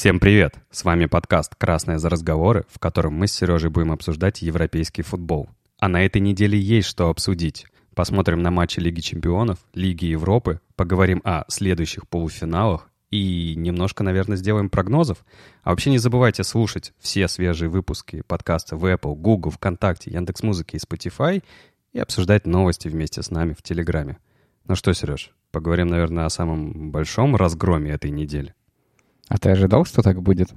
Всем привет! С вами подкаст «Красное за разговоры», в котором мы с Сережей будем обсуждать европейский футбол. А на этой неделе есть что обсудить. Посмотрим на матчи Лиги Чемпионов, Лиги Европы, поговорим о следующих полуфиналах и немножко, наверное, сделаем прогнозов. А вообще не забывайте слушать все свежие выпуски подкаста в Apple, Google, ВКонтакте, Яндекс.Музыке и Spotify и обсуждать новости вместе с нами в Телеграме. Ну что, Сереж, поговорим, наверное, о самом большом разгроме этой недели. А ты ожидал, что так будет?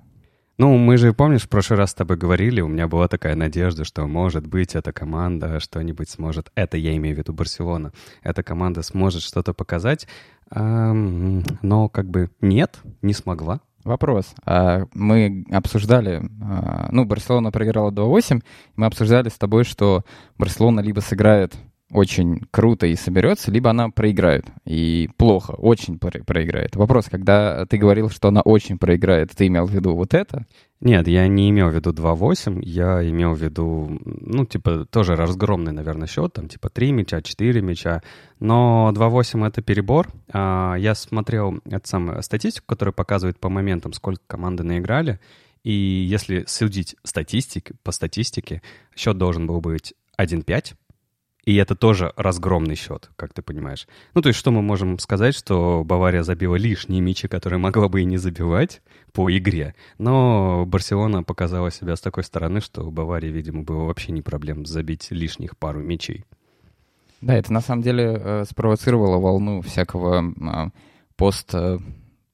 Ну, мы же, помнишь, в прошлый раз с тобой говорили, у меня была такая надежда, что, может быть, эта команда что-нибудь сможет, это я имею в виду Барселона, эта команда сможет что-то показать, но как бы нет, не смогла. Вопрос. Мы обсуждали, Барселона проиграла 2-8, мы обсуждали с тобой, что Барселона либо сыграет очень круто и соберется, либо она проиграет. И плохо, очень проиграет. Вопрос, когда ты говорил, что она очень проиграет, ты имел в виду вот это? Нет, я не имел в виду 2-8, я имел в виду, тоже разгромный, наверное, счет, 3 мяча, 4 мяча. Но 2-8 — это перебор. Я смотрел эту самую статистику, которая показывает по моментам, сколько команды наиграли. И если судить по статистике, счет должен был быть 1-5. И это тоже разгромный счет, как ты понимаешь. То есть что мы можем сказать, что Бавария забила лишние мячи, которые могла бы и не забивать по игре. Но Барселона показала себя с такой стороны, что у Баварии, видимо, было вообще не проблем забить лишних пару мячей. Да, это на самом деле спровоцировало волну всякого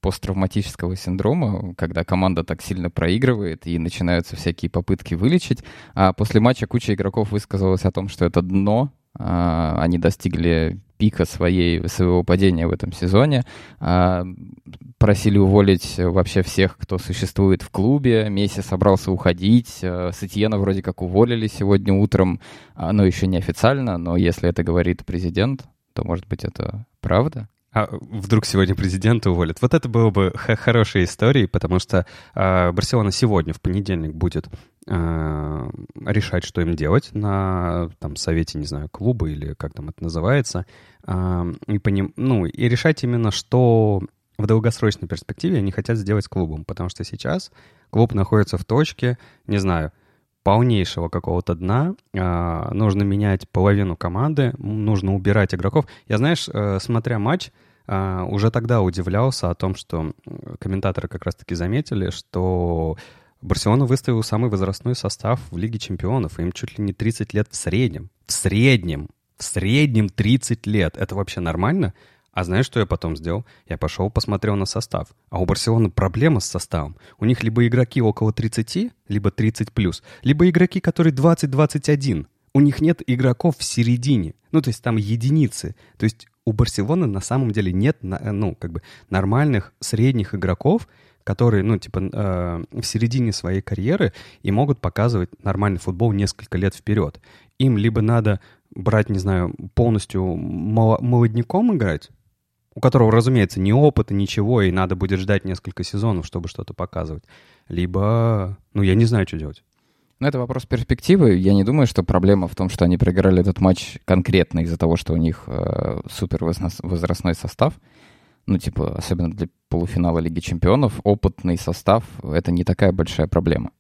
посттравматического синдрома, когда команда так сильно проигрывает и начинаются всякие попытки вылечить. А после матча куча игроков высказалась о том, что это дно. Они достигли пика своего падения в этом сезоне. Просили уволить вообще всех, кто существует в клубе. Месси собрался уходить. Сетьена вроде как уволили сегодня утром. Еще не официально, но если это говорит президент, то, может быть, это правда? А вдруг сегодня президента уволят? Вот это было бы хорошей историей, потому что Барселона сегодня, в понедельник, будет решать, что им делать на совете, не знаю, клуба или как там это называется. И решать именно, что в долгосрочной перспективе они хотят сделать с клубом, потому что сейчас клуб находится в точке, не знаю, полнейшего какого-то дна, нужно менять половину команды, нужно убирать игроков. Я, знаешь, смотря матч, уже тогда удивлялся о том, что комментаторы как раз-таки заметили, что Барселона выставила самый возрастной состав в Лиге Чемпионов, им чуть ли не 30 лет в среднем. В среднем 30 лет. Это вообще нормально? А знаешь, что я потом сделал? Я пошел, посмотрел на состав. А у Барселоны проблема с составом. У них либо игроки около 30, либо 30+, либо игроки, которые 20-21. У них нет игроков в середине. Там единицы. То есть у Барселоны на самом деле нет, нормальных средних игроков, которые, в середине своей карьеры и могут показывать нормальный футбол несколько лет вперед. Им либо надо брать, не знаю, полностью молодняком играть, у которого, разумеется, ни опыта, ничего, и надо будет ждать несколько сезонов, чтобы что-то показывать. Либо, я не знаю, что делать. Это вопрос перспективы. Я не думаю, что проблема в том, что они проиграли этот матч конкретно из-за того, что у них супервозрастной состав. Особенно для полуфинала Лиги Чемпионов, опытный состав — это не такая большая проблема.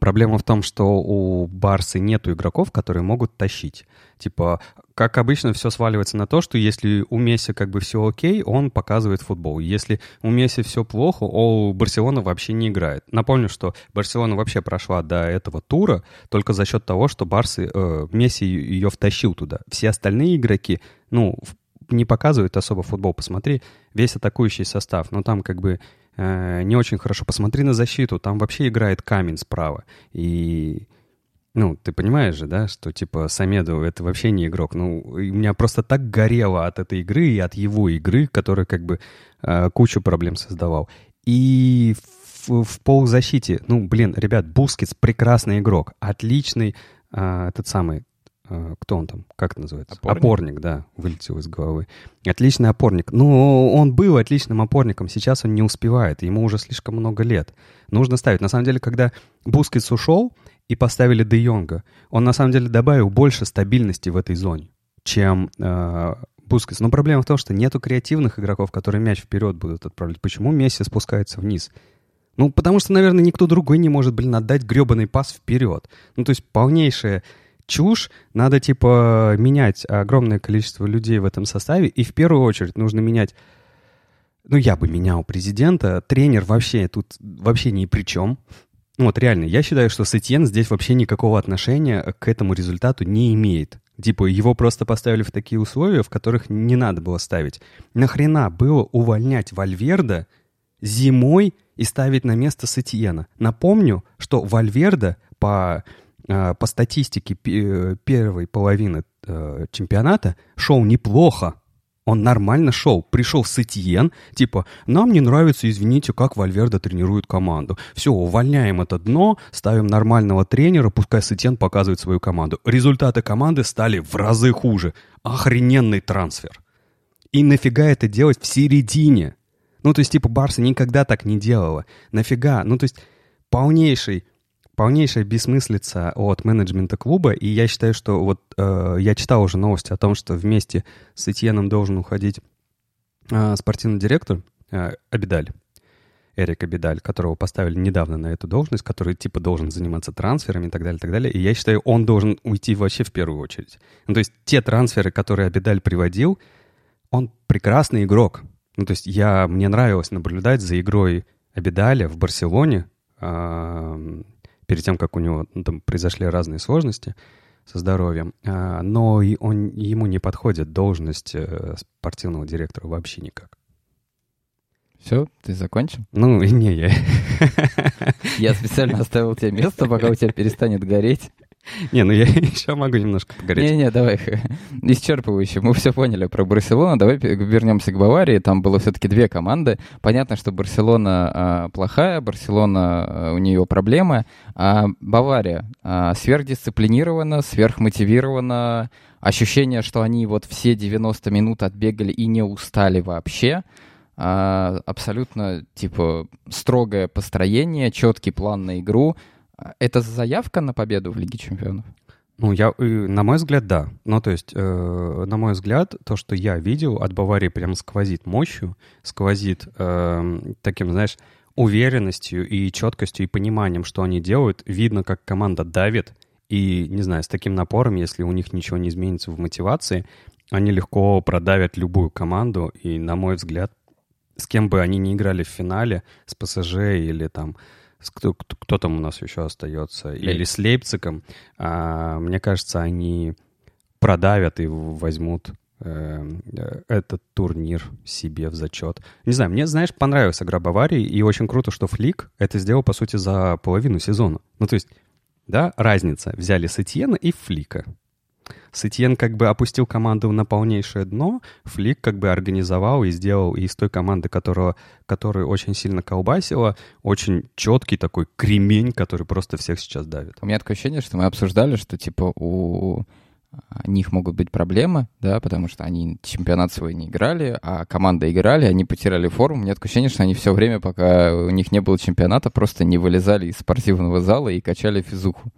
Проблема в том, что у Барсы нету игроков, которые могут тащить. Как обычно, все сваливается на то, что если у Месси все окей, он показывает футбол. Если у Месси все плохо, у Барселона вообще не играет. Напомню, что Барселона вообще прошла до этого тура только за счет того, что Месси ее втащил туда. Все остальные игроки, не показывают особо футбол. Посмотри, весь атакующий состав. Но там не очень хорошо. Посмотри на защиту. Там вообще играет камень справа. И, ты понимаешь же, да, что Самеду это вообще не игрок. У меня просто так горело от этой игры и от его игры, которая кучу проблем создавал. И в полузащите, ребят, Бускетс прекрасный игрок. Отличный кто он там, как это называется? Опорник, да, вылетел из головы. Отличный опорник. Он был отличным опорником, сейчас он не успевает, ему уже слишком много лет. Нужно ставить. На самом деле, когда Бускетс ушел и поставили Де Йонга, он на самом деле добавил больше стабильности в этой зоне, чем Бускетс. Но проблема в том, что нету креативных игроков, которые мяч вперед будут отправлять. Почему Месси спускается вниз? Ну, потому что, наверное, никто другой не может, отдать гребаный пас вперед. Ну, то есть полнейшая чушь. Надо, менять огромное количество людей в этом составе. И в первую очередь нужно менять... Ну, я бы менял президента. Тренер вообще тут вообще ни при чем. Ну, вот реально, я считаю, что Сетьен здесь вообще никакого отношения к этому результату не имеет. Его просто поставили в такие условия, в которых не надо было ставить. Нахрена было увольнять Вальверде зимой и ставить на место Сетьена? Напомню, что Вальверде по статистике первой половины чемпионата шел неплохо. Он нормально шел. Пришел Сетьен, нам не нравится, извините, как Вальверде тренирует команду. Все, увольняем это дно, ставим нормального тренера, пускай Сетьен показывает свою команду. Результаты команды стали в разы хуже. Охрененный трансфер. И нафига это делать в середине? Ну, то есть, Барса никогда так не делала. Нафига? Ну, то есть, полнейшая бессмыслица от менеджмента клуба, и я считаю, что я читал уже новости о том, что вместе с Сетьеном должен уходить спортивный директор Абидаль, Эрик Абидаль, которого поставили недавно на эту должность, который должен заниматься трансферами и так далее, и так далее. И я считаю, он должен уйти вообще в первую очередь. Ну, то есть те трансферы, которые Абидаль приводил, он прекрасный игрок. Ну, то есть мне нравилось наблюдать за игрой Абидаля в Барселоне, перед тем, как у него там произошли разные сложности со здоровьем, но ему не подходит должность спортивного директора вообще никак. Все, ты закончил? Ну, не я. Я специально оставил тебе место, пока у тебя перестанет гореть. Не, я еще могу немножко погореть. Не, давай. Исчерпывающе. Мы все поняли про Барселону. Давай вернемся к Баварии. Там было все-таки две команды. Понятно, что Барселона плохая, Барселона, у нее проблемы. А Бавария сверхдисциплинирована, сверхмотивирована. Ощущение, что они все 90 минут отбегали и не устали вообще. Абсолютно, строгое построение, четкий план на игру. Это заявка на победу в Лиге Чемпионов? Ну, на мой взгляд, да. Ну, то есть, на мой взгляд, то, что я видел, от Баварии прям сквозит мощью, сквозит таким, знаешь, уверенностью и четкостью, и пониманием, что они делают. Видно, как команда давит. И, не знаю, с таким напором, если у них ничего не изменится в мотивации, они легко продавят любую команду. И, на мой взгляд, с кем бы они ни играли в финале, с ПСЖ или там... Кто там у нас еще остается? Или с Лейпцигом. Мне кажется, они продавят и возьмут этот турнир себе в зачет. Не знаю, мне, знаешь, понравилась игра Баварии, и очень круто, что Флик это сделал, по сути, за половину сезона. Ну, то есть, да, разница. Взяли Сетьена и Флика. Сетьен опустил команду на полнейшее дно, Флик организовал и сделал из той команды, которую очень сильно колбасило, очень четкий такой кремень, который просто всех сейчас давит. У меня такое ощущение, что мы обсуждали, что у них могут быть проблемы, да, потому что они чемпионат свой не играли, а команда играли, они потеряли форму. У меня такое ощущение, что они все время, пока у них не было чемпионата, просто не вылезали из спортивного зала и качали физуху.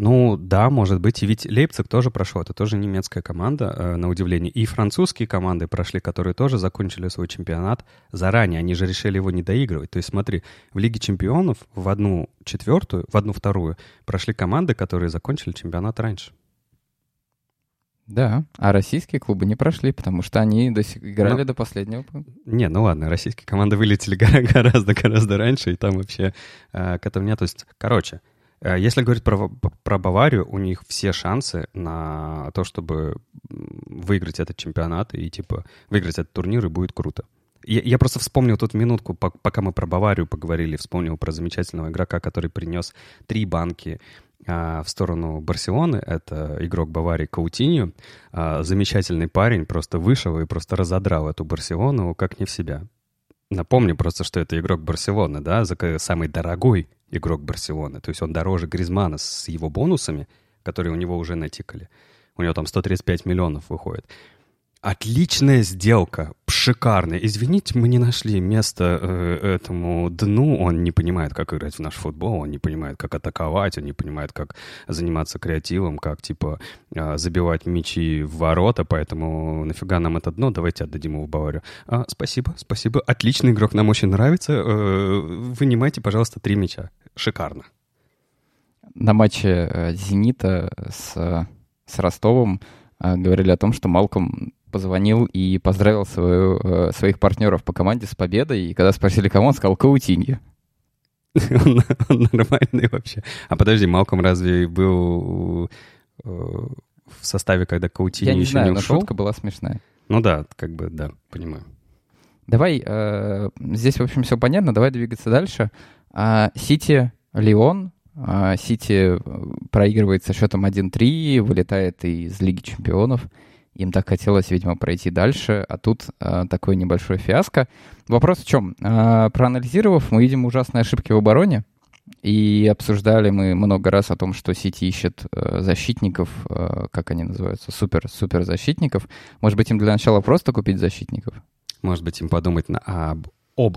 Ну да, может быть. И ведь Лейпциг тоже прошел. Это тоже немецкая команда, на удивление. И французские команды прошли, которые тоже закончили свой чемпионат заранее. Они же решили его не доигрывать. То есть смотри, в Лиге Чемпионов в 1/4, в 1/2 прошли команды, которые закончили чемпионат раньше. Да, а российские клубы не прошли, потому что они играли до последнего. Не, российские команды вылетели гораздо раньше, и там вообще к этому нет. То есть, если говорить про Баварию, у них все шансы на то, чтобы выиграть этот чемпионат и, выиграть этот турнир, и будет круто. Я просто вспомнил тут минутку, пока мы про Баварию поговорили, вспомнил про замечательного игрока, который принес 3 банки в сторону Барселоны. Это игрок Баварии Каутиньо. Замечательный парень, просто вышел и просто разодрал эту Барселону как не в себя. Напомню просто, что это игрок Барселоны, да, самый дорогой игрок Барселоны. То есть он дороже Гризмана с его бонусами, которые у него уже натикали. У него там 135 миллионов выходит. Отличная сделка, шикарная. Извините, мы не нашли места этому дну. Он не понимает, как играть в наш футбол, он не понимает, как атаковать, он не понимает, как заниматься креативом, как, типа, забивать мячи в ворота, поэтому нафига нам это дно, давайте отдадим его в Баварию. Спасибо. Отличный игрок, нам очень нравится. Вынимайте, пожалуйста, 3 мяча. Шикарно. На матче «Зенита» с Ростовом говорили о том, что Малком позвонил и поздравил своих партнеров по команде с победой, и когда спросили, кому, он сказал Каутиньо. Он нормальный вообще. А подожди, Малком разве был в составе, когда Каутиньо еще не ушел? Я не знаю, но шутка была смешная. Ну да, как бы, да, понимаю. Давай, здесь, в общем, все понятно, давай двигаться дальше. Сити, Лион. Сити проигрывает со счетом 1-3, вылетает из Лиги Чемпионов. Им так хотелось, видимо, пройти дальше, а тут такое небольшое фиаско. Вопрос в чем? Проанализировав, мы видим ужасные ошибки в обороне, и обсуждали мы много раз о том, что Сити ищет защитников, как они называются, супер защитников. Может быть, им для начала просто купить защитников? Может быть, им подумать об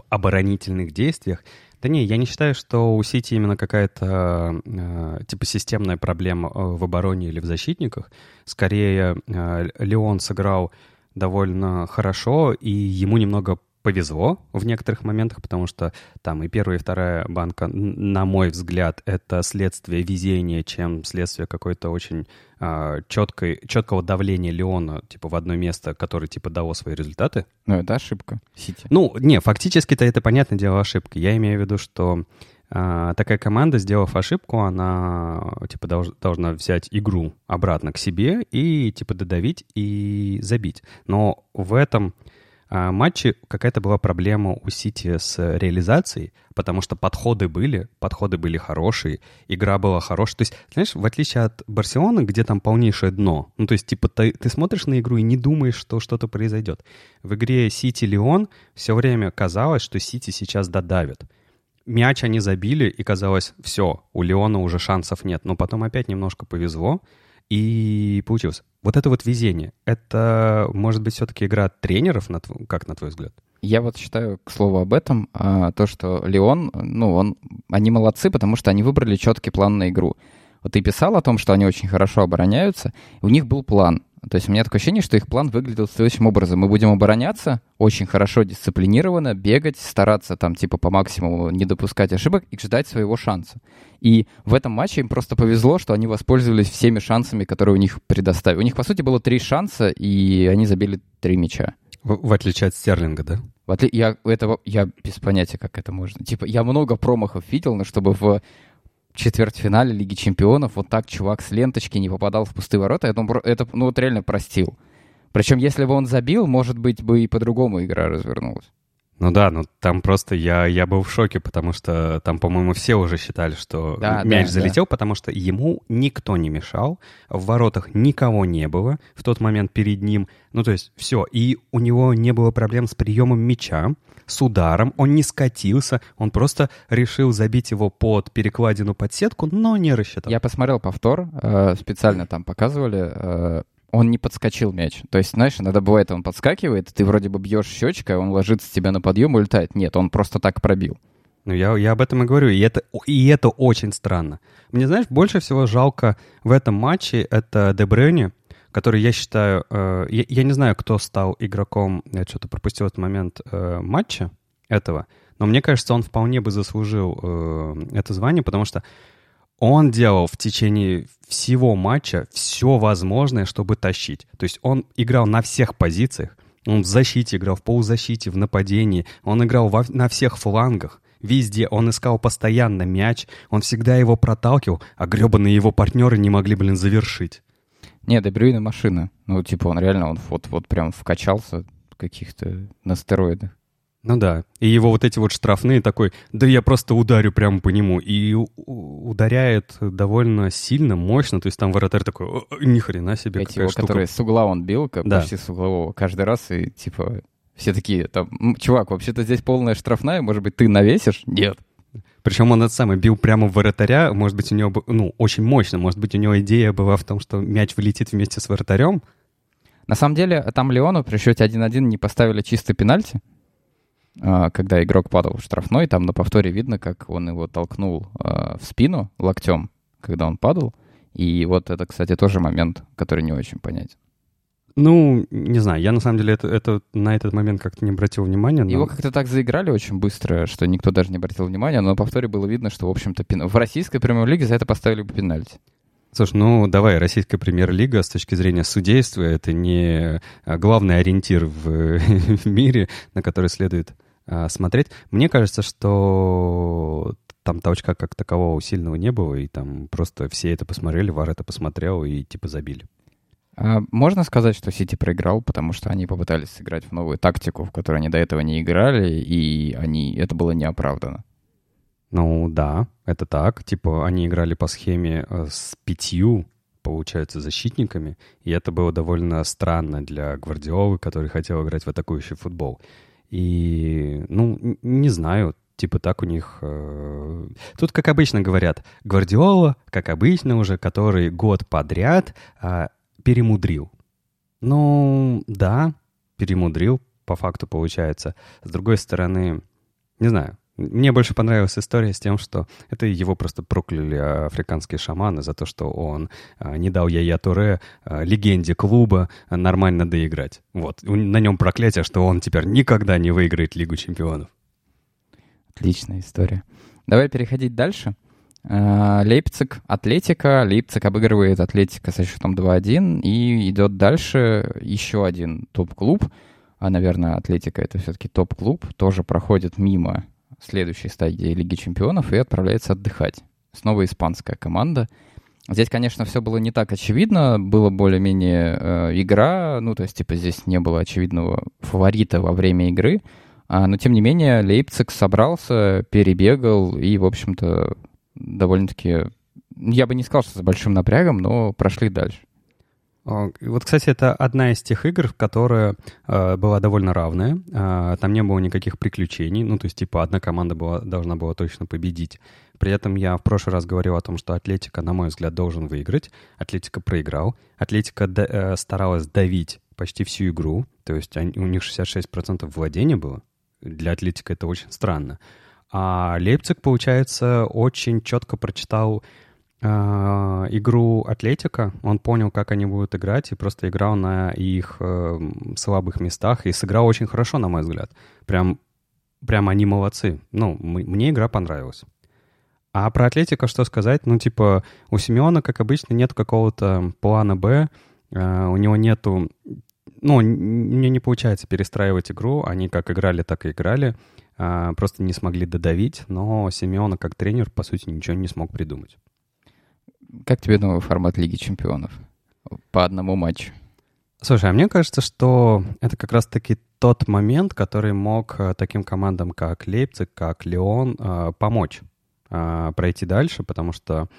оборонительных действиях? Да не, я не считаю, что у Сити именно какая-то типа системная проблема в обороне или в защитниках. Скорее, Лион сыграл довольно хорошо, и ему немного повезло в некоторых моментах, потому что там и первая, и вторая банка, на мой взгляд, это следствие везения, чем следствие какой-то очень четкого давления Лиона типа в одно место, которое типа дало свои результаты. Ну, это ошибка Сити. Ну, не, фактически-то это, понятное дело, ошибка. Я имею в виду, что такая команда, сделав ошибку, она типа должна взять игру обратно к себе и типа додавить и забить. Но в этом матче какая-то была проблема у Сити с реализацией, потому что подходы были хорошие, игра была хорошая. То есть, знаешь, в отличие от Барселоны, где там полнейшее дно, ну то есть типа ты смотришь на игру и не думаешь, что что-то произойдет. В игре Сити-Лион все время казалось, что Сити сейчас додавит. Мяч они забили, и казалось, все, у Лиона уже шансов нет. Но потом опять немножко повезло, и получилось. Вот это вот везение, это, может быть, все-таки игра тренеров, как на твой взгляд? Я вот считаю, к слову об этом, то, что Лион, они молодцы, потому что они выбрали четкий план на игру. Вот ты писал о том, что они очень хорошо обороняются, у них был план. То есть у меня такое ощущение, что их план выглядел следующим образом. Мы будем обороняться очень хорошо, дисциплинированно, бегать, стараться там типа по максимуму не допускать ошибок и ждать своего шанса. И в этом матче им просто повезло, что они воспользовались всеми шансами, которые у них предоставили. У них, по сути, было 3 шанса, и они забили 3 мяча. В отличие от Стерлинга, да? Я без понятия, как это можно. Типа я много промахов видел, но чтобы в четвертьфинале Лиги Чемпионов вот так чувак с ленточки не попадал в пустые ворота, я думаю, это реально простил. Причем, если бы он забил, может быть, бы и по-другому игра развернулась. Ну да, но там просто я был в шоке, потому что там, по-моему, все уже считали, что мяч залетел, потому что ему никто не мешал, в воротах никого не было в тот момент перед ним. Ну то есть все, и у него не было проблем с приемом мяча, с ударом, он не скатился, он просто решил забить его под перекладину, под сетку, но не рассчитал. Я посмотрел повтор, специально там показывали, он не подскочил мяч. То есть, знаешь, иногда бывает, он подскакивает, ты вроде бы бьешь щечкой, он ложится тебе на подъем и улетает. Нет, он просто так пробил. Ну, я об этом и говорю, и это очень странно. Мне, знаешь, больше всего жалко в этом матче это Де Брёйне, который, я считаю, я не знаю, кто стал игроком, я что-то пропустил этот момент матча этого, но мне кажется, он вполне бы заслужил это звание, потому что он делал в течение всего матча все возможное, чтобы тащить. То есть он играл на всех позициях, он в защите играл, в полузащите, в нападении, он играл на всех флангах. Везде он искал постоянно мяч, он всегда его проталкивал, а гребаные его партнеры не могли, завершить. Нет, Де Брюйне машина. Ну, типа, он реально, он вот прям вкачался каких-то на стероидах. Ну да. И его вот эти вот штрафные такой, да я просто ударю прямо по нему. И ударяет довольно сильно, мощно. То есть там вратарь такой, ни хрена себе, какая его штука. Которые с угла он бил, почти с углового, каждый раз, и типа все такие, там, чувак, вообще-то здесь полная штрафная, может быть, ты навесишь? Нет. Причем он бил прямо в вратаря, может быть, у него, очень мощно, может быть, у него идея была в том, что мяч вылетит вместе с вратарем. На самом деле, там Лиону при счете 1-1 не поставили чистый пенальти, когда игрок падал в штрафной, там на повторе видно, как он его толкнул в спину локтем, когда он падал. И вот это, кстати, тоже момент, который не очень понятен. Ну, не знаю, я на самом деле это на этот момент как-то не обратил внимания. Но... Его как-то так заиграли очень быстро, что никто даже не обратил внимания, но на повторе было видно, что, в общем-то, в российской премьер-лиге за это поставили бы пенальти. Слушай, ну давай, российская премьер-лига с точки зрения судейства — это не главный ориентир в мире, на который следует смотреть. Мне кажется, что там толчка как такового сильного не было, и там просто все это посмотрели, ВАР это посмотрел и типа забили. Можно сказать, что Сити проиграл, потому что они попытались сыграть в новую тактику, в которой они до этого не играли, и это было неоправданно. Ну да, это так. Типа они играли по схеме с 5, получается, защитниками, и это было довольно странно для Гвардиолы, который хотел играть в атакующий футбол. И, ну, не знаю, типа так у них... Тут, как обычно говорят, Гвардиола, как обычно уже, который год подряд... перемудрил. Ну, да, перемудрил, по факту получается. С другой стороны, не знаю, мне больше понравилась история с тем, что это его просто прокляли африканские шаманы за то, что он не дал Яя Туре, легенде клуба, нормально доиграть. Вот, на нем проклятие, что он теперь никогда не выиграет Лигу Чемпионов. Отличная история. Давай переходить дальше. Лейпциг, Атлетико. Лейпциг обыгрывает Атлетико со счетом 2-1 и идет дальше. Еще один топ-клуб. Наверное, Атлетико — это все-таки топ-клуб. Тоже проходит мимо следующей стадии Лиги Чемпионов и отправляется отдыхать. Снова испанская команда. Здесь, конечно, все было не так очевидно. Была более-менее игра. Ну, то есть, типа, здесь не было очевидного фаворита во время игры. Но, тем не менее, Лейпциг собрался, перебегал и, в общем-то, довольно-таки, я бы не сказал, что с большим напрягом, но прошли дальше. Вот, кстати, это одна из тех игр, которая была довольно равная. Там не было никаких приключений. Ну, то есть, типа, одна команда должна была точно победить. При этом я в прошлый раз говорил о том, что Атлетико, на мой взгляд, должен выиграть. Атлетико проиграл. Атлетико старалась давить почти всю игру. То есть у них 66% владения было. Для Атлетико это очень странно. А Лейпциг, получается, очень четко прочитал игру Атлетико. Он понял, как они будут играть, и просто играл на их слабых местах. И сыграл очень хорошо, на мой взгляд. Прям они молодцы. Ну, мне игра понравилась. А про Атлетико что сказать? Ну, типа, у Симеона, как обычно, нет какого-то плана «Б». У него нету... Ну, у него не получается перестраивать игру. Они как играли, так и играли. Просто не смогли додавить, но Симеона как тренер, по сути, ничего не смог придумать. Как тебе новый формат Лиги Чемпионов? По одному матчу. Слушай, а мне кажется, что это как раз-таки тот момент, который мог таким командам, как Лейпциг, как Лион, помочь пройти дальше, потому что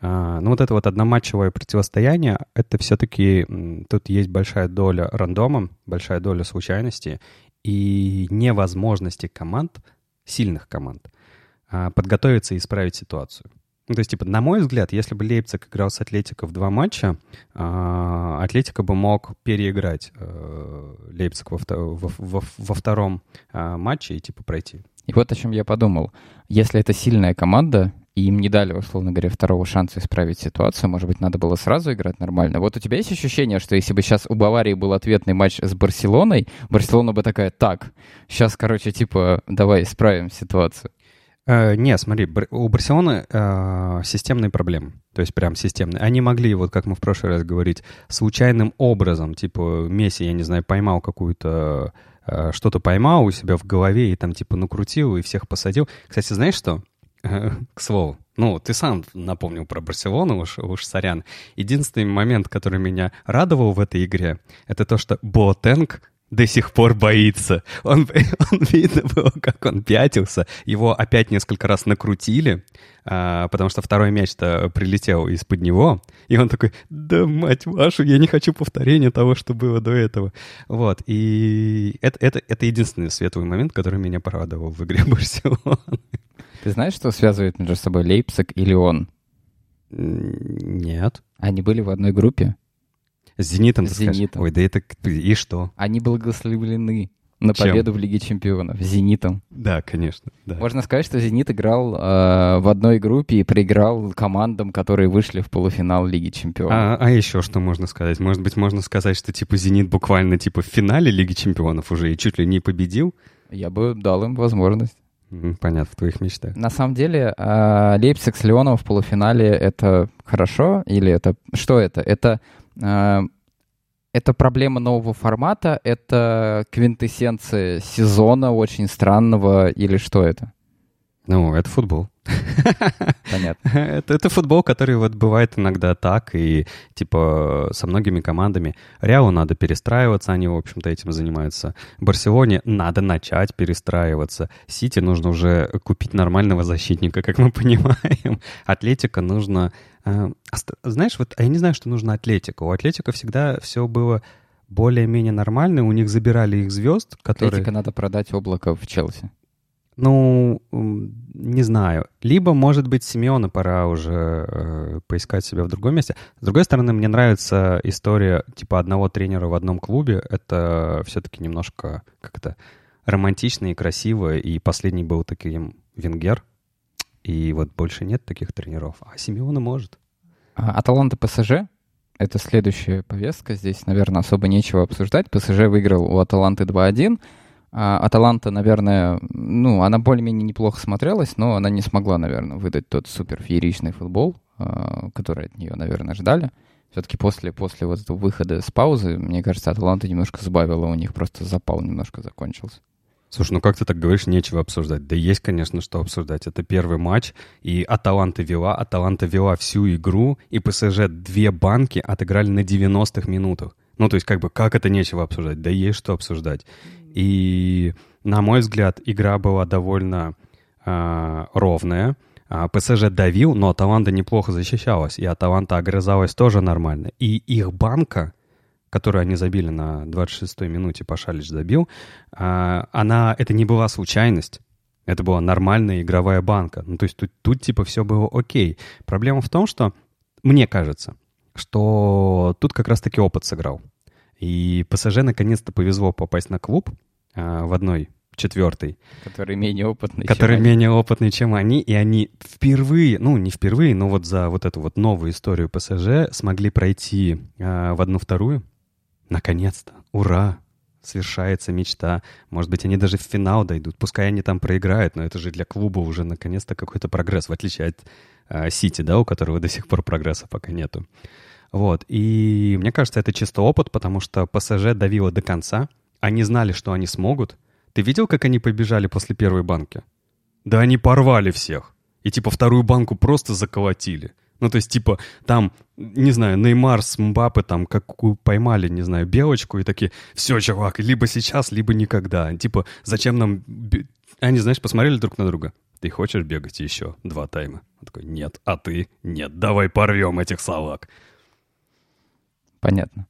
ну, вот это вот одноматчевое противостояние, это все-таки... Тут есть большая доля рандома, большая доля случайности и невозможности команд, сильных команд, подготовиться и исправить ситуацию. То есть, типа, на мой взгляд, если бы Лейпциг играл с Атлетико в 2 матча, Атлетико бы мог переиграть Лейпциг во втором матче и, типа, пройти. И вот о чем я подумал. Если это сильная команда, и им не дали, условно говоря, второго шанса исправить ситуацию, может быть, надо было сразу играть нормально. Вот у тебя есть ощущение, что если бы сейчас у Баварии был ответный матч с Барселоной, Барселона бы такая: так, сейчас, короче, типа, давай исправим ситуацию? Нет, смотри, у Барселоны системные проблемы, то есть прям системные. Они могли, вот как мы в прошлый раз говорили, случайным образом, типа, Месси, я не знаю, поймал какую-то... что-то поймал у себя в голове и там, типа, накрутил и всех посадил. Кстати, знаешь что? К слову, ну, ты сам напомнил про Барселону, уж сорян. Единственный момент, который меня радовал в этой игре, это то, что Боатенг до сих пор боится. Он видно было, как он пятился. Его опять несколько раз накрутили, потому что второй мяч-то прилетел из-под него. И он такой: да, мать вашу, я не хочу повторения того, что было до этого. Вот. И это единственный светлый момент, который меня порадовал в игре Барселоны. Ты знаешь, что связывает между собой Лейпциг и Лион? Нет. Они были в одной группе. С «Зенитом», ты скажешь? Ой, да это... И что? Они благословлены на победу в Лиге Чемпионов. «Зенитом». Да, конечно. Да. Можно сказать, что «Зенит» играл в одной группе и проиграл командам, которые вышли в полуфинал Лиги Чемпионов. А еще что можно сказать? Может быть, можно сказать, что типа «Зенит» буквально типа в финале Лиги Чемпионов уже и чуть ли не победил? Я бы дал им возможность. Понятно, в твоих мечтах. На самом деле, Лейпциг с Лионом в полуфинале — это хорошо? Или это... Что это? Это проблема нового формата? Это квинтэссенция сезона очень странного? Или что это? Ну, это футбол. Понятно. Это футбол, который вот бывает иногда так, и типа со многими командами. Реалу надо перестраиваться, они, в общем-то, этим занимаются. Барселоне надо начать перестраиваться. Сити нужно уже купить нормального защитника, как мы понимаем. Атлетико нужно... Знаешь, вот я не знаю, что нужно Атлетико. У Атлетико всегда все было более-менее нормально, у них забирали их звезд, которые... Атлетико надо продать облако в Челси. Ну, не знаю. Либо, может быть, Симеона пора уже поискать себя в другом месте. С другой стороны, мне нравится история типа одного тренера в одном клубе. Это все-таки немножко как-то романтично и красиво. И последний был таким Венгер. И вот больше нет таких тренеров. А Симеона может. Аталанта ПСЖ. Это следующая повестка. Здесь, наверное, особо нечего обсуждать. ПСЖ выиграл у Аталанты 2-1. Аталанта, наверное, ну, она более-менее неплохо смотрелась, но она не смогла, наверное, выдать тот супер фееричный футбол, который от нее, наверное, ждали. Все-таки после вот этого выхода с паузы, мне кажется, Аталанта немножко сбавила, у них просто запал немножко закончился. Слушай, ну как ты так говоришь, нечего обсуждать? Да есть, конечно, что обсуждать. Это первый матч, и Аталанта вела всю игру, и ПСЖ две банки отыграли на 90-х минутах. Ну, то есть, как бы, как это нечего обсуждать? Да есть что обсуждать. И, на мой взгляд, игра была довольно ровная. ПСЖ давил, но Аталанта неплохо защищалась. И Аталанта огрызалась тоже нормально. И их банка, которую они забили на 26-й минуте, Пашалич забил, это не была случайность. Это была нормальная игровая банка. Ну, то есть, тут типа все было окей. Проблема в том, что, мне кажется, что тут как раз-таки опыт сыграл. И ПСЖ наконец-то повезло попасть на клуб в 1/4. Который менее опытный, чем они. И они впервые, ну не впервые, но вот за вот эту вот новую историю ПСЖ смогли пройти в 1/2. Наконец-то. Ура! Свершается мечта. Может быть, они даже в финал дойдут. Пускай они там проиграют, но это же для клуба уже наконец-то какой-то прогресс, в отличие от Сити, да, у которого до сих пор прогресса пока нету. Вот, и мне кажется, это чисто опыт, потому что ПСЖ давило до конца, они знали, что они смогут. Ты видел, как они побежали после первой банки? Да они порвали всех, и типа вторую банку просто заколотили. Ну, то есть, типа, там, не знаю, Неймар с Мбаппе там какую поймали, не знаю, белочку, и такие, все, чувак, либо сейчас, либо никогда. Типа, зачем нам... Они, знаешь, посмотрели друг на друга. Ты хочешь бегать еще 2 тайма? Он такой, нет, а ты? Нет, давай порвем этих салаг. Понятно.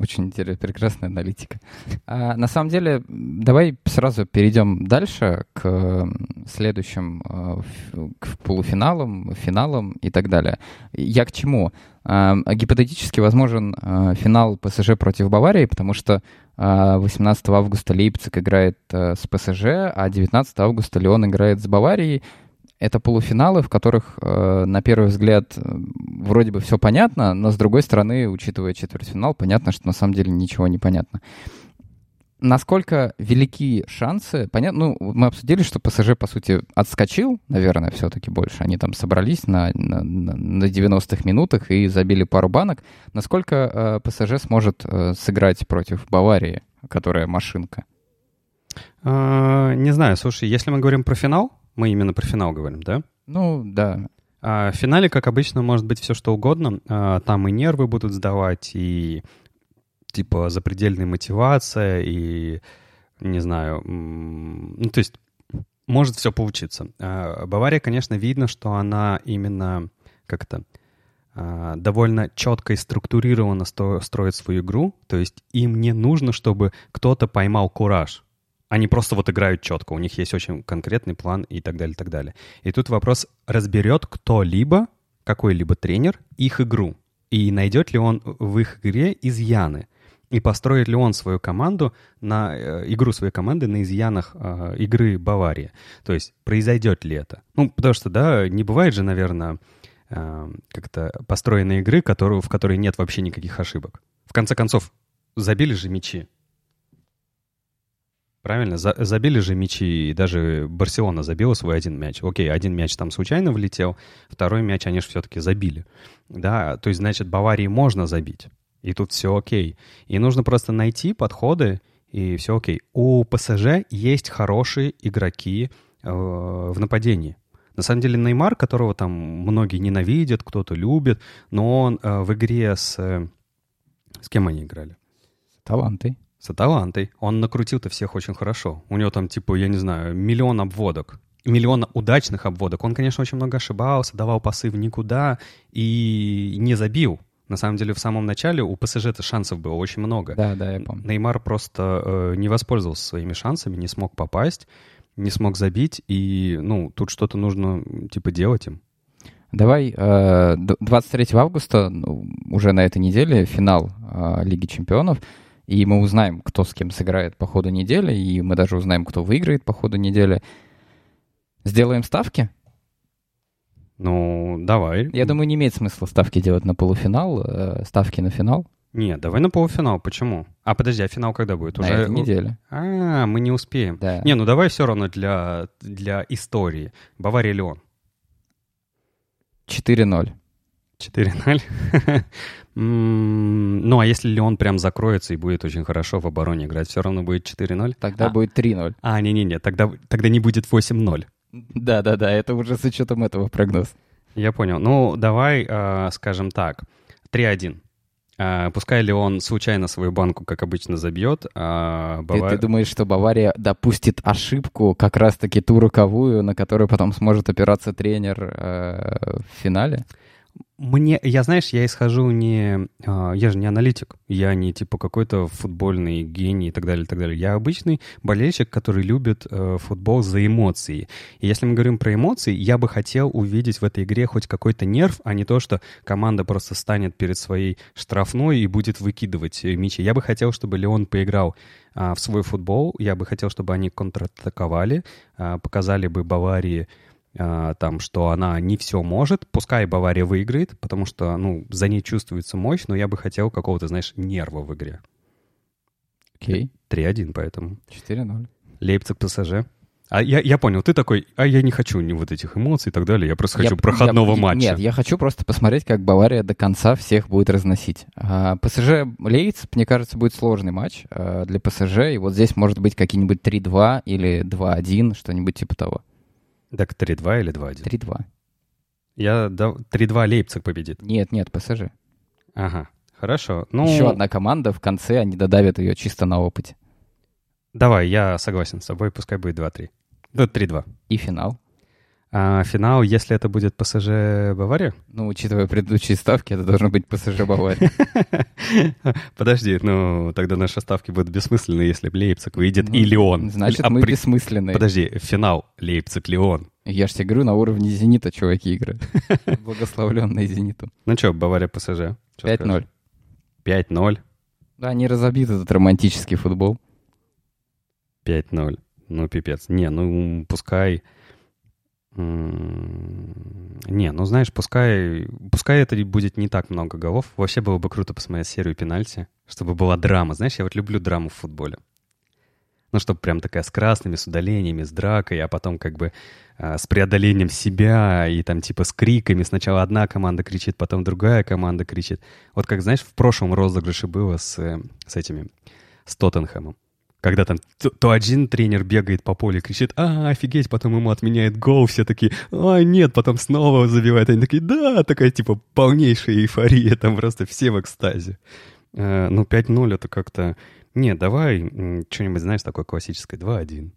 Очень интересная, прекрасная аналитика. На самом деле, давай сразу перейдем дальше к следующим, к полуфиналам, финалам и так далее. Я к чему? Гипотетически возможен финал ПСЖ против Баварии, потому что 18 августа Лейпциг играет с ПСЖ, а 19 августа Лион играет с Баварией. Это полуфиналы, в которых, на первый взгляд, вроде бы все понятно, но, с другой стороны, учитывая четвертьфинал, понятно, что на самом деле ничего не понятно. Насколько велики шансы? Понятно, ну, мы обсудили, что ПСЖ, по сути, отскочил, наверное, все-таки больше. Они там собрались на 90-х минутах и забили пару банок. Насколько ПСЖ сможет сыграть против Баварии, которая машинка? Не знаю, слушай, если мы говорим про финал, мы именно про финал говорим, да? Ну, да. В финале, как обычно, может быть все что угодно. Там и нервы будут сдавать, и типа запредельная мотивация, и, не знаю, ну, то есть может все получиться. Бавария, конечно, видно, что она именно как-то довольно четко и структурированно строит свою игру. То есть им не нужно, чтобы кто-то поймал кураж. Они просто вот играют четко, у них есть очень конкретный план и так далее, и так далее. И тут вопрос, разберет кто-либо, какой-либо тренер их игру. И найдет ли он в их игре изъяны? И построит ли он свою команду на игру своей команды на изъянах игры Баварии? То есть произойдет ли это? Ну, потому что, да, не бывает же, наверное, как-то построенной игры, в которой нет вообще никаких ошибок. В конце концов, забили же мячи. Правильно, забили же мячи, и даже Барселона забила свой один мяч. Окей, один мяч там случайно влетел, второй мяч они же все-таки забили. Да, то есть, значит, Баварии можно забить. И тут все окей. И нужно просто найти подходы, и все окей. У ПСЖ есть хорошие игроки в нападении. На самом деле Неймар, которого там многие ненавидят, кто-то любит, но он в игре с кем они играли? Аталантой. С Аталантой. Он накрутил-то всех очень хорошо. У него там, типа, я не знаю, миллион обводок. Миллион удачных обводок. Он, конечно, очень много ошибался, давал пасы в никуда и не забил. На самом деле, в самом начале у ПСЖ-то шансов было очень много. Да, да, я помню. Неймар просто не воспользовался своими шансами, не смог попасть, не смог забить, и, ну, тут что-то нужно, типа, делать им. Давай, 23 августа, уже на этой неделе, финал Лиги Чемпионов, и мы узнаем, кто с кем сыграет по ходу недели, и мы даже узнаем, кто выиграет по ходу недели. Сделаем ставки? Ну, давай. Я думаю, не имеет смысла ставки делать на полуфинал, ставки на финал. Нет, давай на полуфинал. Почему? А, подожди, а финал когда будет? Уже... На этой неделе. А, мы не успеем. Да. Не, ну давай все равно для истории. Бавария Лион. 4-0. 4-0? Ну, а если Лион прям закроется и будет очень хорошо в обороне играть, все равно будет 4-0? Тогда будет 3-0. А, не-не-не, тогда не будет 8-0. Да-да-да, это уже с учетом этого прогноз. Я понял. Ну, давай, скажем так, 3-1. Пускай Лион случайно свою банку, как обычно, забьет. Ты думаешь, что Бавария допустит ошибку, как раз-таки ту роковую, на которую потом сможет опираться тренер в финале? Я исхожу не... Я же не аналитик. Я не, типа, какой-то футбольный гений и так далее, и так далее. Я обычный болельщик, который любит футбол за эмоции. И если мы говорим про эмоции, я бы хотел увидеть в этой игре хоть какой-то нерв, а не то, что команда просто станет перед своей штрафной и будет выкидывать мячи. Я бы хотел, чтобы Леон поиграл в свой футбол. Я бы хотел, чтобы они контратаковали, показали бы Баварии... там, что она не все может, пускай Бавария выиграет, потому что, ну, за ней чувствуется мощь, но я бы хотел какого-то, знаешь, нерва в игре. Окей. 3-1, поэтому. 4-0. Лейпциг, ПСЖ. А я понял, ты такой, я не хочу ни вот этих эмоций и так далее, я просто хочу проходного матча. Нет, я хочу просто посмотреть, как Бавария до конца всех будет разносить. ПСЖ Лейпциг, мне кажется, будет сложный матч для ПСЖ, и вот здесь может быть какие-нибудь 3-2 или 2-1, что-нибудь типа того. Так 3-2 или 2-1? 3-2. 3-2 Лейпциг победит. Нет, ПСЖ. Ага, хорошо. Ну... Еще одна команда, в конце они додавят ее чисто на опыте. Давай, я согласен с собой, пускай будет 2-3. 3-2. И финал? Финал, если это будет ПСЖ Бавария? Ну, учитывая предыдущие ставки, это должно быть ПСЖ Бавария. Подожди, ну тогда наши ставки будут бессмысленны, если Лейпциг выйдет и Лион. Значит, мы бессмысленные. Подожди, финал Лейпциг-Лион. Я ж тебе говорю, на уровне Зенита чуваки играют. Благословленные Зенитом. Ну что, Бавария ПСЖ? 5-0. 5-0? Да, они разобьют этот романтический футбол. 5-0. Ну, пипец. Не, ну пускай... Не, ну знаешь, пускай это будет не так много голов. Вообще было бы круто посмотреть серию пенальти, чтобы была драма. Знаешь, я вот люблю драму в футболе. Ну, чтобы прям такая с красными, с удалениями, с дракой, а потом как бы с преодолением себя и там типа с криками. Сначала одна команда кричит, потом другая команда кричит. Вот как, знаешь, в прошлом розыгрыше было с Тоттенхэмом. Когда там то один тренер бегает по полю и кричит: «А, офигеть!», потом ему отменяет гол, все такие: «А, нет!», потом снова забивает. Они такие: «Да!», такая типа полнейшая эйфория, там просто все в экстазе. Ну, 5-0 это как-то... Не, давай что-нибудь, знаешь, такое классическое. 2-1.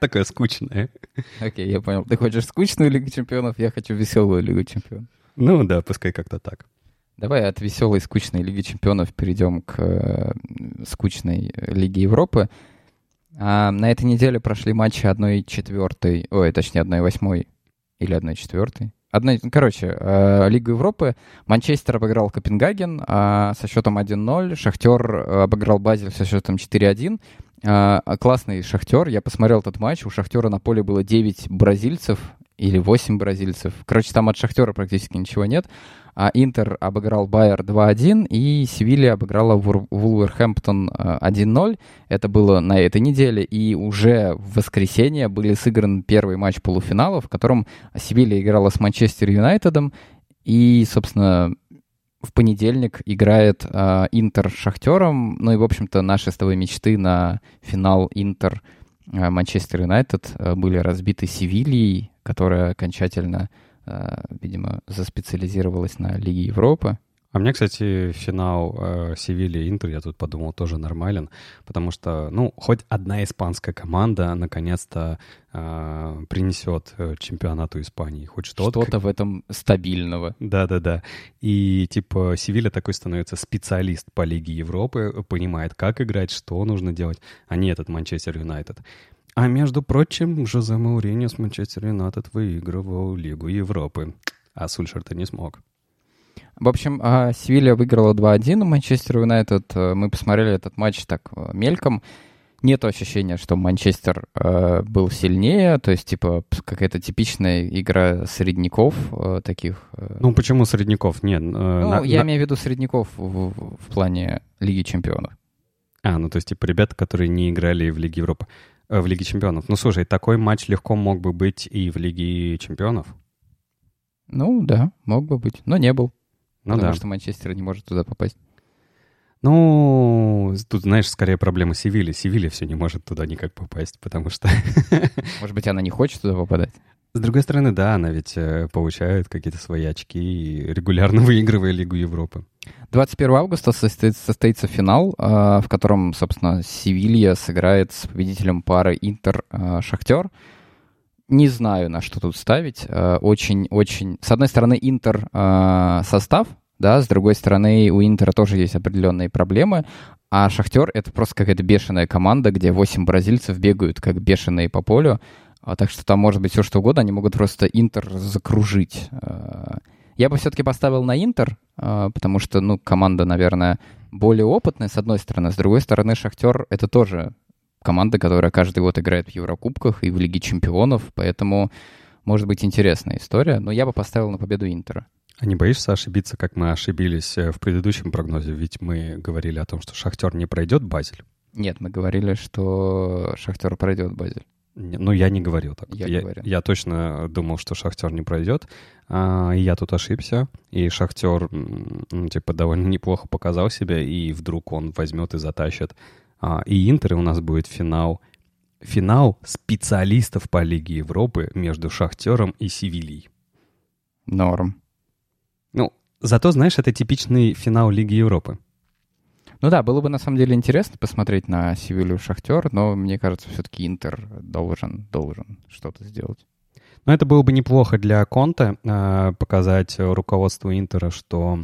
Такое скучное. Окей, я понял. Ты хочешь скучную Лигу Чемпионов, я хочу веселую Лигу Чемпионов. Ну да, пускай как-то так. Давай от веселой, скучной Лиги Чемпионов перейдем к скучной Лиге Европы. На этой неделе прошли матчи 1-4, 1-8 или 1-4. Лига Европы. Манчестер обыграл Копенгаген со счетом 1-0. Шахтер обыграл Базель со счетом 4-1. Классный Шахтер. Я посмотрел этот матч. У Шахтера на поле было 9 бразильцев или 8 бразильцев. Короче, там от Шахтера практически ничего нет. А Интер обыграл Байер 2-1, и Севилья обыграла Вулверхэмптон 1-0. Это было на этой неделе, и уже в воскресенье был сыгран первый матч полуфинала, в котором Севилья играла с Манчестер Юнайтедом, и, собственно, в понедельник играет Интер с Шахтером. Ну и, в общем-то, наши с тобой мечты на финал Интер Манчестер Юнайтед были разбиты Севильей, которая окончательно, видимо, заспециализировалась на Лиге Европы. А мне, кстати, финал Севилья-Интер, я тут подумал, тоже нормален, потому что, ну, хоть одна испанская команда наконец-то принесет чемпионату Испании хоть что-то. Что-то в этом стабильного. Да-да-да. И, типа, Севилья такой становится специалист по Лиге Европы, понимает, как играть, что нужно делать, а не этот Манчестер Юнайтед. А, между прочим, Жозе Мourinho с Манчестер Юнайтед выигрывал Лигу Европы, а Сульшер-то не смог. В общем, Севилья выиграла 2-1 у Манчестер Юнайтед. Мы посмотрели этот матч так мельком. Нет ощущения, что Манчестер был сильнее. То есть, типа, какая-то типичная игра средняков таких. Ну, почему средняков? Нет. Я имею в виду средняков в плане Лиги Чемпионов. Ну, то есть, типа, ребята, которые не играли в Лиге Европы, в Лиге Чемпионов. Ну, слушай, такой матч легко мог бы быть и в Лиге Чемпионов. Ну, да, мог бы быть, но не был. Потому что Манчестер не может туда попасть. Ну, тут, знаешь, скорее проблема Севильи. Севилья все не может туда никак попасть, потому что... Может быть, она не хочет туда попадать? С другой стороны, да, она ведь получает какие-то свои очки, регулярно выигрывая Лигу Европы. 21 августа состоится финал, в котором, собственно, Севилья сыграет с победителем пары Интер-Шахтер. Не знаю, на что тут ставить. Очень-очень... С одной стороны, Интер состав, да, с другой стороны, у Интера тоже есть определенные проблемы, а Шахтер — это просто какая-то бешеная команда, где 8 бразильцев бегают как бешеные по полю, так что там может быть все что угодно, они могут просто Интер закружить. Я бы все-таки поставил на Интер, потому что, ну, команда, наверное, более опытная, с одной стороны. С другой стороны, Шахтер — это тоже... команда, которая каждый год играет в Еврокубках и в Лиге Чемпионов, поэтому может быть интересная история, но я бы поставил на победу Интера. А не боишься ошибиться, как мы ошибились в предыдущем прогнозе? Ведь мы говорили о том, что Шахтер не пройдет Базель. Нет, мы говорили, что Шахтер пройдет Базель. Ну, я не говорил так. Я точно думал, что Шахтер не пройдет. Я тут ошибся. И Шахтер, типа, довольно неплохо показал себя, и вдруг он возьмет и затащит и Интер, и у нас будет финал. Финал специалистов по Лиге Европы между Шахтером и Севильей. Норм. Ну, зато, знаешь, это типичный финал Лиги Европы. Ну да, было бы на самом деле интересно посмотреть на Севилью Шахтер, но мне кажется, все-таки Интер должен что-то сделать. Но это было бы неплохо для Конте, показать руководству Интера, что...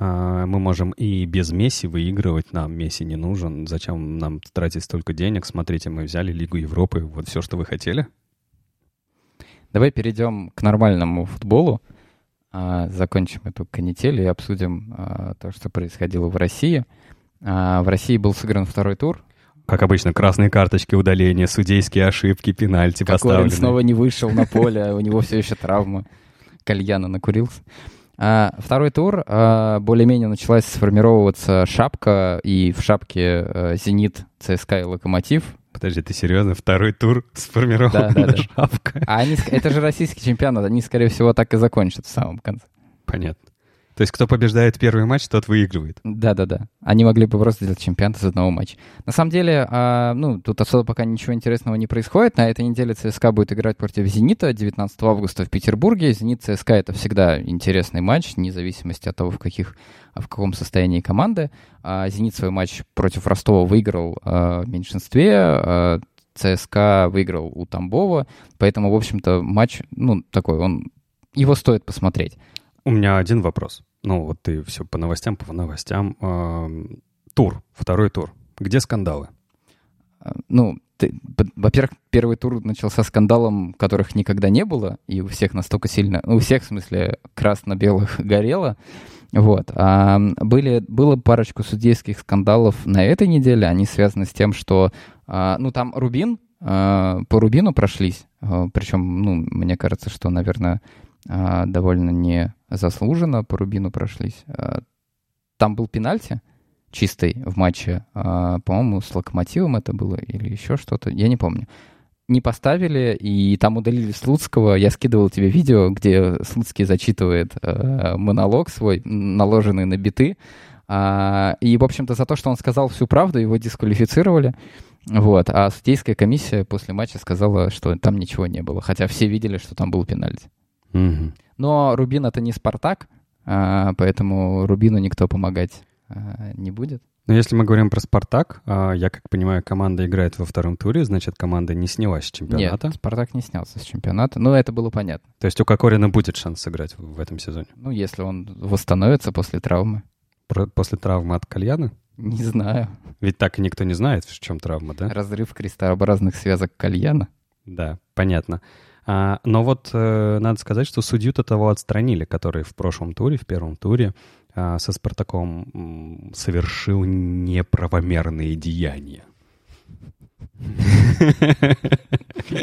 мы можем и без Месси выигрывать, нам Месси не нужен. Зачем нам тратить столько денег? Смотрите, мы взяли Лигу Европы, вот все, что вы хотели. Давай перейдем к нормальному футболу. Закончим эту канитель и обсудим то, что происходило в России. В России был сыгран второй тур. Как обычно, красные карточки, удаления, судейские ошибки, пенальти поставлены. Кокорин снова не вышел на поле, у него все еще травма. Кальяна накурился. Второй тур. Более-менее началась сформировываться шапка, и в шапке «Зенит», «ЦСКА» и «Локомотив». Подожди, ты серьезно? Второй тур сформирована шапка? А они, это же российский чемпионат, они, скорее всего, так и закончат в самом конце. Понятно. То есть кто побеждает первый матч, тот выигрывает. Да-да-да. Они могли бы просто сделать чемпионат из одного матча. На самом деле, тут особо пока ничего интересного не происходит. На этой неделе ЦСКА будет играть против «Зенита» 19 августа в Петербурге. «Зенит-ЦСКА» — это всегда интересный матч, вне зависимости от того, в каком состоянии команды. «Зенит» свой матч против Ростова выиграл в меньшинстве. «ЦСКА» выиграл у Тамбова. Поэтому, в общем-то, матч, такой, его стоит посмотреть. У меня один вопрос. Вот ты все по новостям. Второй тур. Где скандалы? во-первых, первый тур начался скандалом, которых никогда не было, и у всех настолько сильно, ну, у всех, в смысле, красно-белых горело. Вот. А было парочку судейских скандалов на этой неделе. Они связаны с тем, что ну, там Рубин, по Рубину прошлись. Причем, ну, мне кажется, что, наверное, довольно незаслуженно по Рубину прошлись. Там был пенальти чистый в матче, по-моему, с Локомотивом это было или еще что-то, я не помню. Не поставили, и там удалили Слуцкого. Я скидывал тебе видео, где Слуцкий зачитывает монолог свой, наложенный на биты. И, в общем-то, за то, что он сказал всю правду, его дисквалифицировали. Вот. А судейская комиссия после матча сказала, что там ничего не было, хотя все видели, что там был пенальти. Mm-hmm. Но Рубин — это не Спартак, поэтому Рубину никто помогать не будет. Но если мы говорим про «Спартак», я, как понимаю, команда играет во втором туре, значит, команда не снялась с чемпионата. Нет, «Спартак» не снялся с чемпионата, но это было понятно. То есть у Кокорина будет шанс сыграть в этом сезоне? Ну, если он восстановится после травмы. После травмы от Кальяна? Не знаю. Ведь так и никто не знает, в чем травма, да? Разрыв крестообразных связок Кальяна. Да, понятно. Но вот надо сказать, что судью-то того отстранили, который в прошлом туре, в первом туре, со «Спартаком» совершил неправомерные деяния.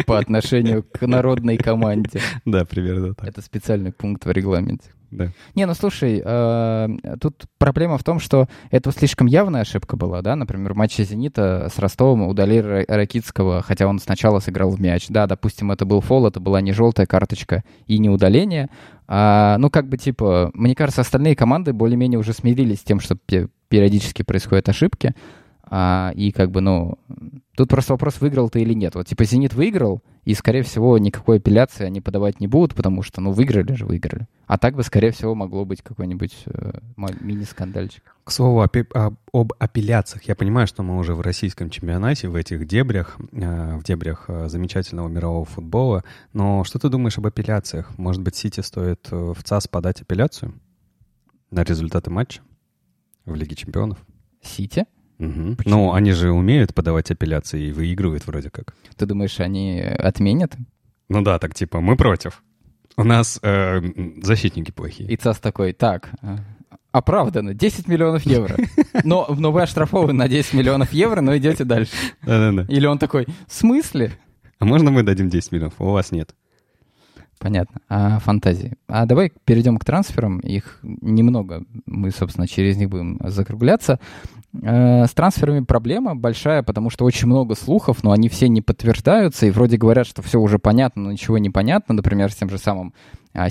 По отношению к народной команде. Да, примерно так. Это специальный пункт в регламенте. Да. Не, ну слушай, тут проблема в том, что это слишком явная ошибка была, да, например, в матче «Зенита» с Ростовом удалили Ракитского, хотя он сначала сыграл в мяч, да, допустим, это был фол, это была не желтая карточка и не удаление, ну как бы типа, мне кажется, остальные команды более-менее уже смирились с тем, что периодически происходят ошибки, и как бы, ну, тут просто вопрос, выиграл ты или нет. Вот типа «Зенит» выиграл, и, скорее всего, никакой апелляции они подавать не будут, потому что, ну, выиграли же, выиграли. А так бы, скорее всего, могло быть какой-нибудь мини-скандальчик. К слову, об апелляциях. Я понимаю, что мы уже в российском чемпионате, в этих дебрях, в дебрях замечательного мирового футбола. Но что ты думаешь об апелляциях? Может быть, Сити стоит в ЦАС подать апелляцию на результаты матча в Лиге Чемпионов? Сити? Угу. Ну, они же умеют подавать апелляции и выигрывают вроде как. Ты думаешь, они отменят? Ну да, так типа мы против. У нас защитники плохие. И ЦАС такой, так, оправдано, 10 миллионов евро. Но вы оштрафованы на 10 миллионов евро, но идете дальше. Да-да-да. Или он такой, в смысле? А можно мы дадим 10 миллионов? У вас нет. Понятно. Фантазии. А давай перейдем к трансферам. Их немного. Мы, собственно, через них будем закругляться. С трансферами проблема большая, потому что очень много слухов, но они все не подтверждаются. И вроде говорят, что все уже понятно, но ничего не понятно. Например, с тем же самым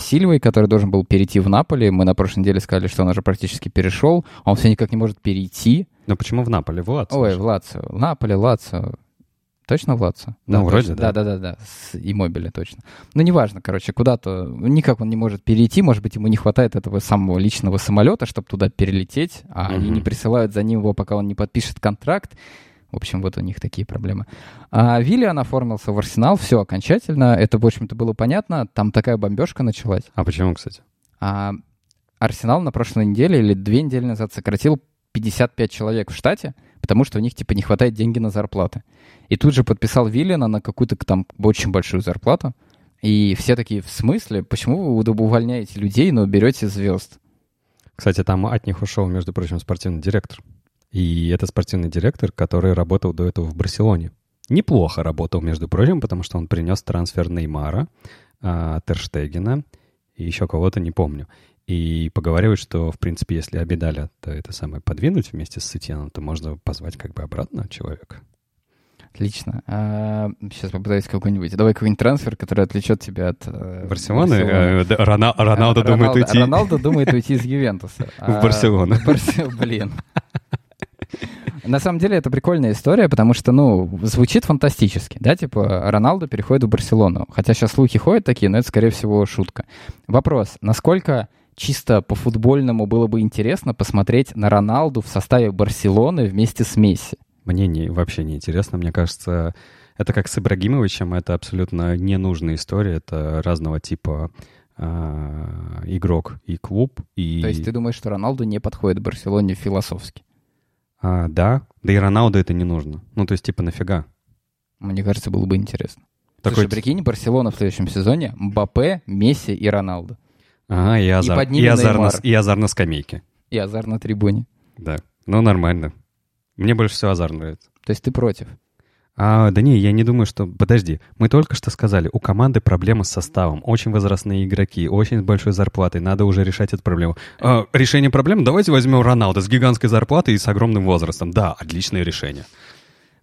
Сильвой, который должен был перейти в Наполи. Мы на прошлой неделе сказали, что он уже практически перешел. А он все никак не может перейти. Но почему в Наполи? В Лацио. Ой, в Лацио. В Наполи, Лацио. Точно в Лацио? Ну, да, вроде, точно. Да. Да-да-да, с Иммобиле точно. Ну, неважно, короче, куда-то, никак он не может перейти, может быть, ему не хватает этого самого личного самолета, чтобы туда перелететь, а они не присылают за ним его, пока он не подпишет контракт. В общем, вот у них такие проблемы. А Виллиан оформился в Арсенал, все окончательно, это, в общем-то, было понятно, там такая бомбежка началась. А почему, кстати? Арсенал на прошлой неделе или 2 недели назад сократил 55 человек в штате, потому что у них, типа, не хватает деньги на зарплаты. И тут же подписал Виллиана на какую-то там очень большую зарплату. И все такие, в смысле? Почему вы увольняете людей, но берете звезд? Кстати, там от них ушел, между прочим, спортивный директор. И это спортивный директор, который работал до этого в Барселоне. Неплохо работал, между прочим, потому что он принес трансфер Неймара, Терштегена и еще кого-то, не помню. И поговаривают, что, в принципе, если Абидаля то это самое подвинуть вместе с Сетьеном, то можно позвать как бы обратно человека. Отлично. Сейчас попытаюсь какой-нибудь. Давай какой-нибудь трансфер, который отвлечет тебя от... Барселоны? Роналду думает уйти. Роналду думает уйти из Ювентуса. В Барселону. Блин. На самом деле это прикольная история, потому что, ну, звучит фантастически, да, типа Роналду переходит в Барселону. Хотя сейчас слухи ходят такие, но это, скорее всего, шутка. Вопрос, насколько... Чисто по-футбольному было бы интересно посмотреть на Роналду в составе Барселоны вместе с Месси. Мне вообще не интересно. Мне кажется, это как с Ибрагимовичем. Это абсолютно ненужная история. Это разного типа игрок и клуб. И... То есть ты думаешь, что Роналду не подходит Барселоне философски? Да. Да и Роналду это не нужно. Ну, то есть типа нафига? Мне кажется, было бы интересно. Слушай, прикинь, Барселона в следующем сезоне, Мбаппе, Месси и Роналду. Ага, и Азар на скамейке. И Азар на трибуне. Да, ну нормально. Мне больше всего Азар нравится. То есть ты против? Да не, я не думаю, что... Подожди, мы только что сказали, у команды проблема с составом, очень возрастные игроки, очень большой зарплатой, надо уже решать эту проблему. Решение проблемы? Давайте возьмем Роналду с гигантской зарплатой и с огромным возрастом. Да, отличное решение.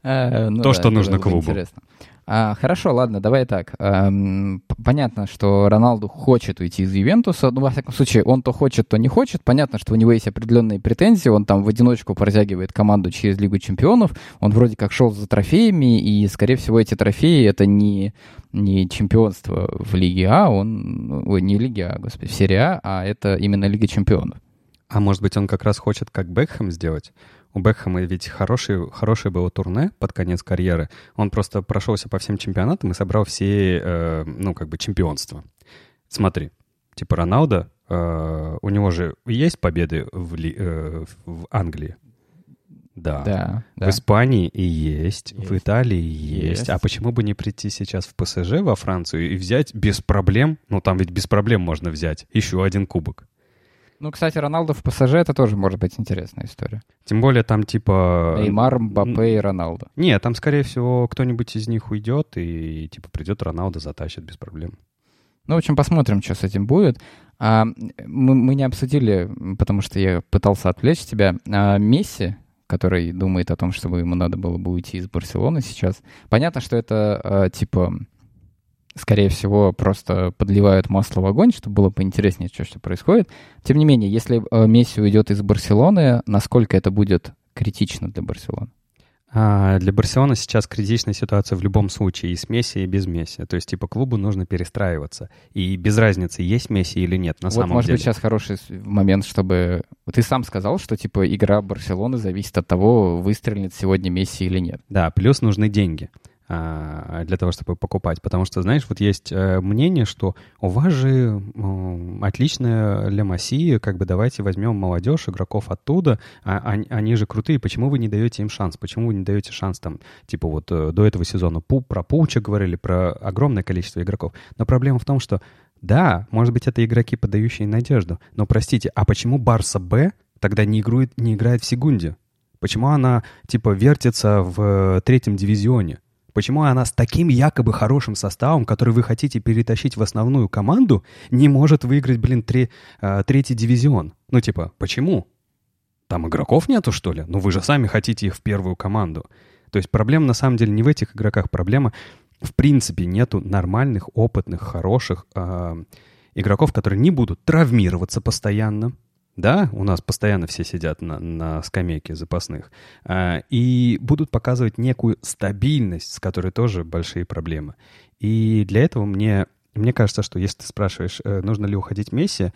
Что нужно клубу. Интересно. Хорошо, ладно, давай так. Понятно, что Роналду хочет уйти из Ювентуса, но, во всяком случае, он то хочет, то не хочет. Понятно, что у него есть определенные претензии, он там в одиночку протягивает команду через Лигу Чемпионов, он вроде как шел за трофеями, и, скорее всего, эти трофеи — это не чемпионство в Лиге А, не Лиге А, господи, в Серии А, а это именно Лига Чемпионов. А может быть, он как раз хочет как Бекхэм сделать? У Бекхэма ведь хорошее было турне под конец карьеры. Он просто прошелся по всем чемпионатам и собрал все, чемпионства. Смотри, типа Роналдо, у него же есть победы в Англии? Да. В Испании и есть. В Италии есть. А почему бы не прийти сейчас в ПСЖ во Францию и взять без проблем, там ведь без проблем можно взять, еще один кубок? Кстати, Роналду в ПСЖ — это тоже может быть интересная история. Тем более там типа... Неймар, Мбаппе и Роналду. Нет, там, скорее всего, кто-нибудь из них уйдет и типа придет Роналду, затащит без проблем. В общем, посмотрим, что с этим будет. Мы не обсудили, потому что я пытался отвлечь тебя, Месси, который думает о том, чтобы ему надо было бы уйти из Барселоны сейчас. Понятно, что это скорее всего, просто подливают масло в огонь, чтобы было поинтереснее, что происходит. Тем не менее, если Месси уйдет из Барселоны, насколько это будет критично для Барселоны? Для Барселоны сейчас критичная ситуация в любом случае, и с Месси, и без Месси. То есть, клубу нужно перестраиваться. И без разницы, есть Месси или нет, на самом деле. Может быть, сейчас хороший момент, чтобы... Ты сам сказал, что, игра Барселоны зависит от того, выстрелит сегодня Месси или нет. Да, плюс нужны деньги для того, чтобы покупать. Потому что, знаешь, есть мнение, что у вас же отличная Ля Масия, давайте возьмем молодежь, игроков оттуда, они же крутые, почему вы не даете им шанс? Почему вы не даете шанс до этого сезона? Про Пуча говорили, про огромное количество игроков. Но проблема в том, что да, может быть, это игроки, подающие надежду, но, простите, а почему Барса Б тогда не играет в Сегунде? Почему она, вертится в третьем дивизионе? Почему она с таким якобы хорошим составом, который вы хотите перетащить в основную команду, не может выиграть, третий дивизион? Почему? Там игроков нету, что ли? Вы же сами хотите их в первую команду. То есть проблема на самом деле не в этих игроках. Проблема, в принципе, нету нормальных, опытных, хороших игроков, которые не будут травмироваться постоянно. Да, у нас постоянно все сидят на скамейке запасных, и будут показывать некую стабильность, с которой тоже большие проблемы. И для этого мне кажется, что если ты спрашиваешь, нужно ли уходить Месси,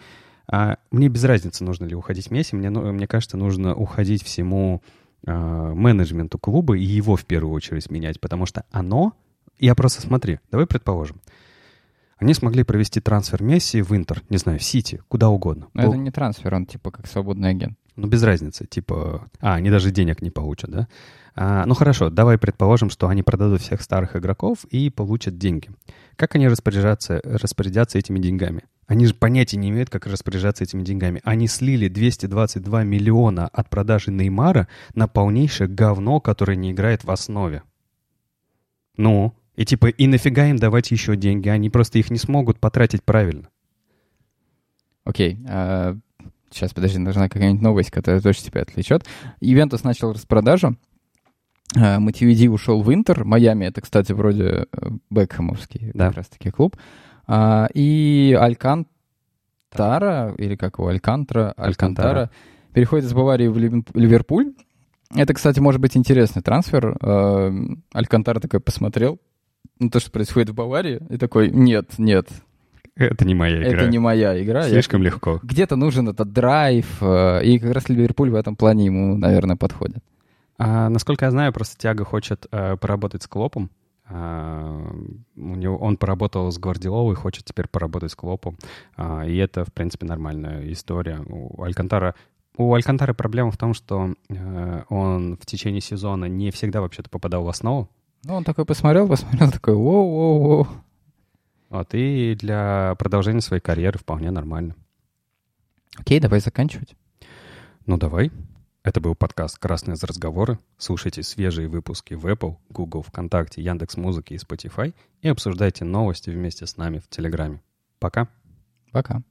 мне без разницы, нужно ли уходить Месси, мне кажется, нужно уходить всему менеджменту клуба и его в первую очередь менять, потому что давай предположим, они смогли провести трансфер Месси в Интер, не знаю, в Сити, куда угодно. Но это не трансфер, он как свободный агент. Без разницы, они даже денег не получат, да? Хорошо, давай предположим, что они продадут всех старых игроков и получат деньги. Как они распорядятся этими деньгами? Они же понятия не имеют, как распоряжаться этими деньгами. Они слили 222 миллиона от продажи Неймара на полнейшее говно, которое не играет в основе. И нафига им давать еще деньги? Они просто их не смогут потратить правильно. Окей. Сейчас, подожди, должна какая-нибудь новость, которая точно тебя отвлечет. Ювентус начал распродажу. Матюиди ушел в Интер. Майами — это, кстати, вроде бекхэмовский как раз-таки клуб. И Алькантара переходит из Баварии в Ливерпуль. Это, кстати, может быть интересный трансфер. Алькантара такой посмотрел то, что происходит в Баварии, и такой, нет. Это не моя игра. Слишком легко. Где-то нужен этот драйв, и как раз Ливерпуль в этом плане ему, наверное, подходит. Насколько я знаю, просто Тиаго хочет поработать с Клопом. Он поработал с Гвардиолой, хочет теперь поработать с Клопом. И это, в принципе, нормальная история. У Алькантары проблема в том, что он в течение сезона не всегда вообще-то попадал в основу. Ну, он такой посмотрел, такой воу-воу-воу. Вот, и для продолжения своей карьеры вполне нормально. Окей, давай заканчивать. Ну, давай. Это был подкаст «Красные за разговоры». Слушайте свежие выпуски в Apple, Google, ВКонтакте, Яндекс.Музыке и Spotify и обсуждайте новости вместе с нами в Телеграме. Пока. Пока.